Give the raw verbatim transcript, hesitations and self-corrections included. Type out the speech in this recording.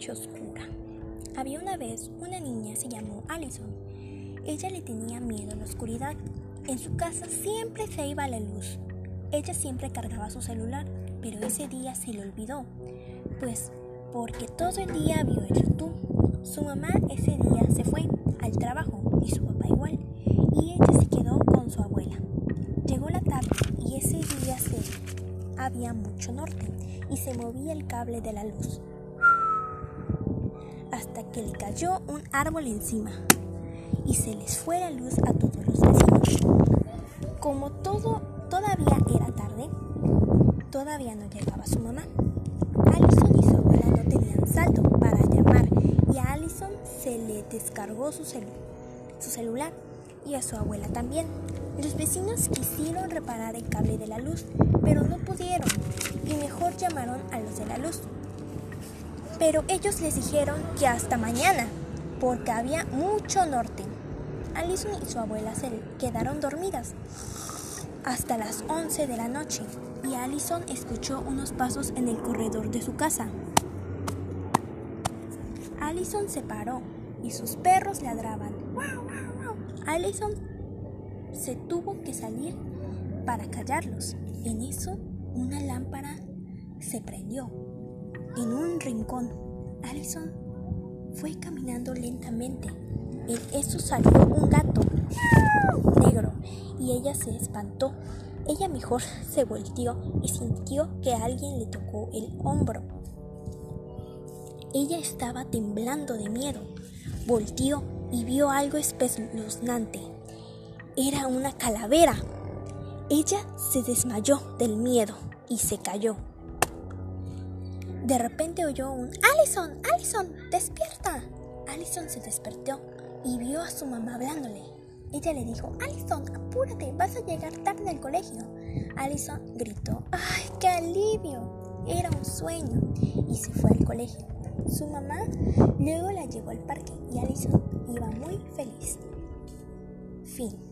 noche oscura. Había una vez una niña, se llamó Allison. Ella le tenía miedo a la oscuridad. En su casa siempre se iba la luz. Ella siempre cargaba su celular, pero ese día se le olvidó, pues porque todo el día vio el YouTube. Su mamá ese día se fue al trabajo y su papá igual, y ella se quedó con su abuela. Llegó la tarde y ese día se había mucho norte y se movía el cable de la luz hasta que le cayó un árbol encima y se les fue la luz a todos los vecinos. Como todo todavía era tarde, todavía no llegaba su mamá. Allison y su abuela no tenían saldo para llamar, y a Allison se le descargó su, celu- su celular y a su abuela también. Los vecinos quisieron reparar el cable de la luz, pero no pudieron, y mejor llamaron a los de la luz. Pero ellos les dijeron que hasta mañana, porque había mucho norte. Allison y su abuela se quedaron dormidas hasta las once de la noche, y Allison escuchó unos pasos en el corredor de su casa. Allison se paró y sus perros ladraban. Allison se tuvo que salir para callarlos. En eso, una lámpara se prendió en un rincón. Allison fue caminando lentamente. En eso salió un gato negro y ella se espantó. Ella mejor se volteó y sintió que alguien le tocó el hombro. Ella estaba temblando de miedo. Volteó y vio algo espeluznante. Era una calavera. Ella se desmayó del miedo y se cayó. De repente oyó un ¡Allison! ¡Allison! ¡Despierta! Allison se despertó y vio a su mamá hablándole. Ella le dijo: Allison, apúrate, vas a llegar tarde al colegio. Allison gritó: ¡ay, qué alivio! Era un sueño, y se fue al colegio. Su mamá luego la llevó al parque y Allison iba muy feliz. Fin.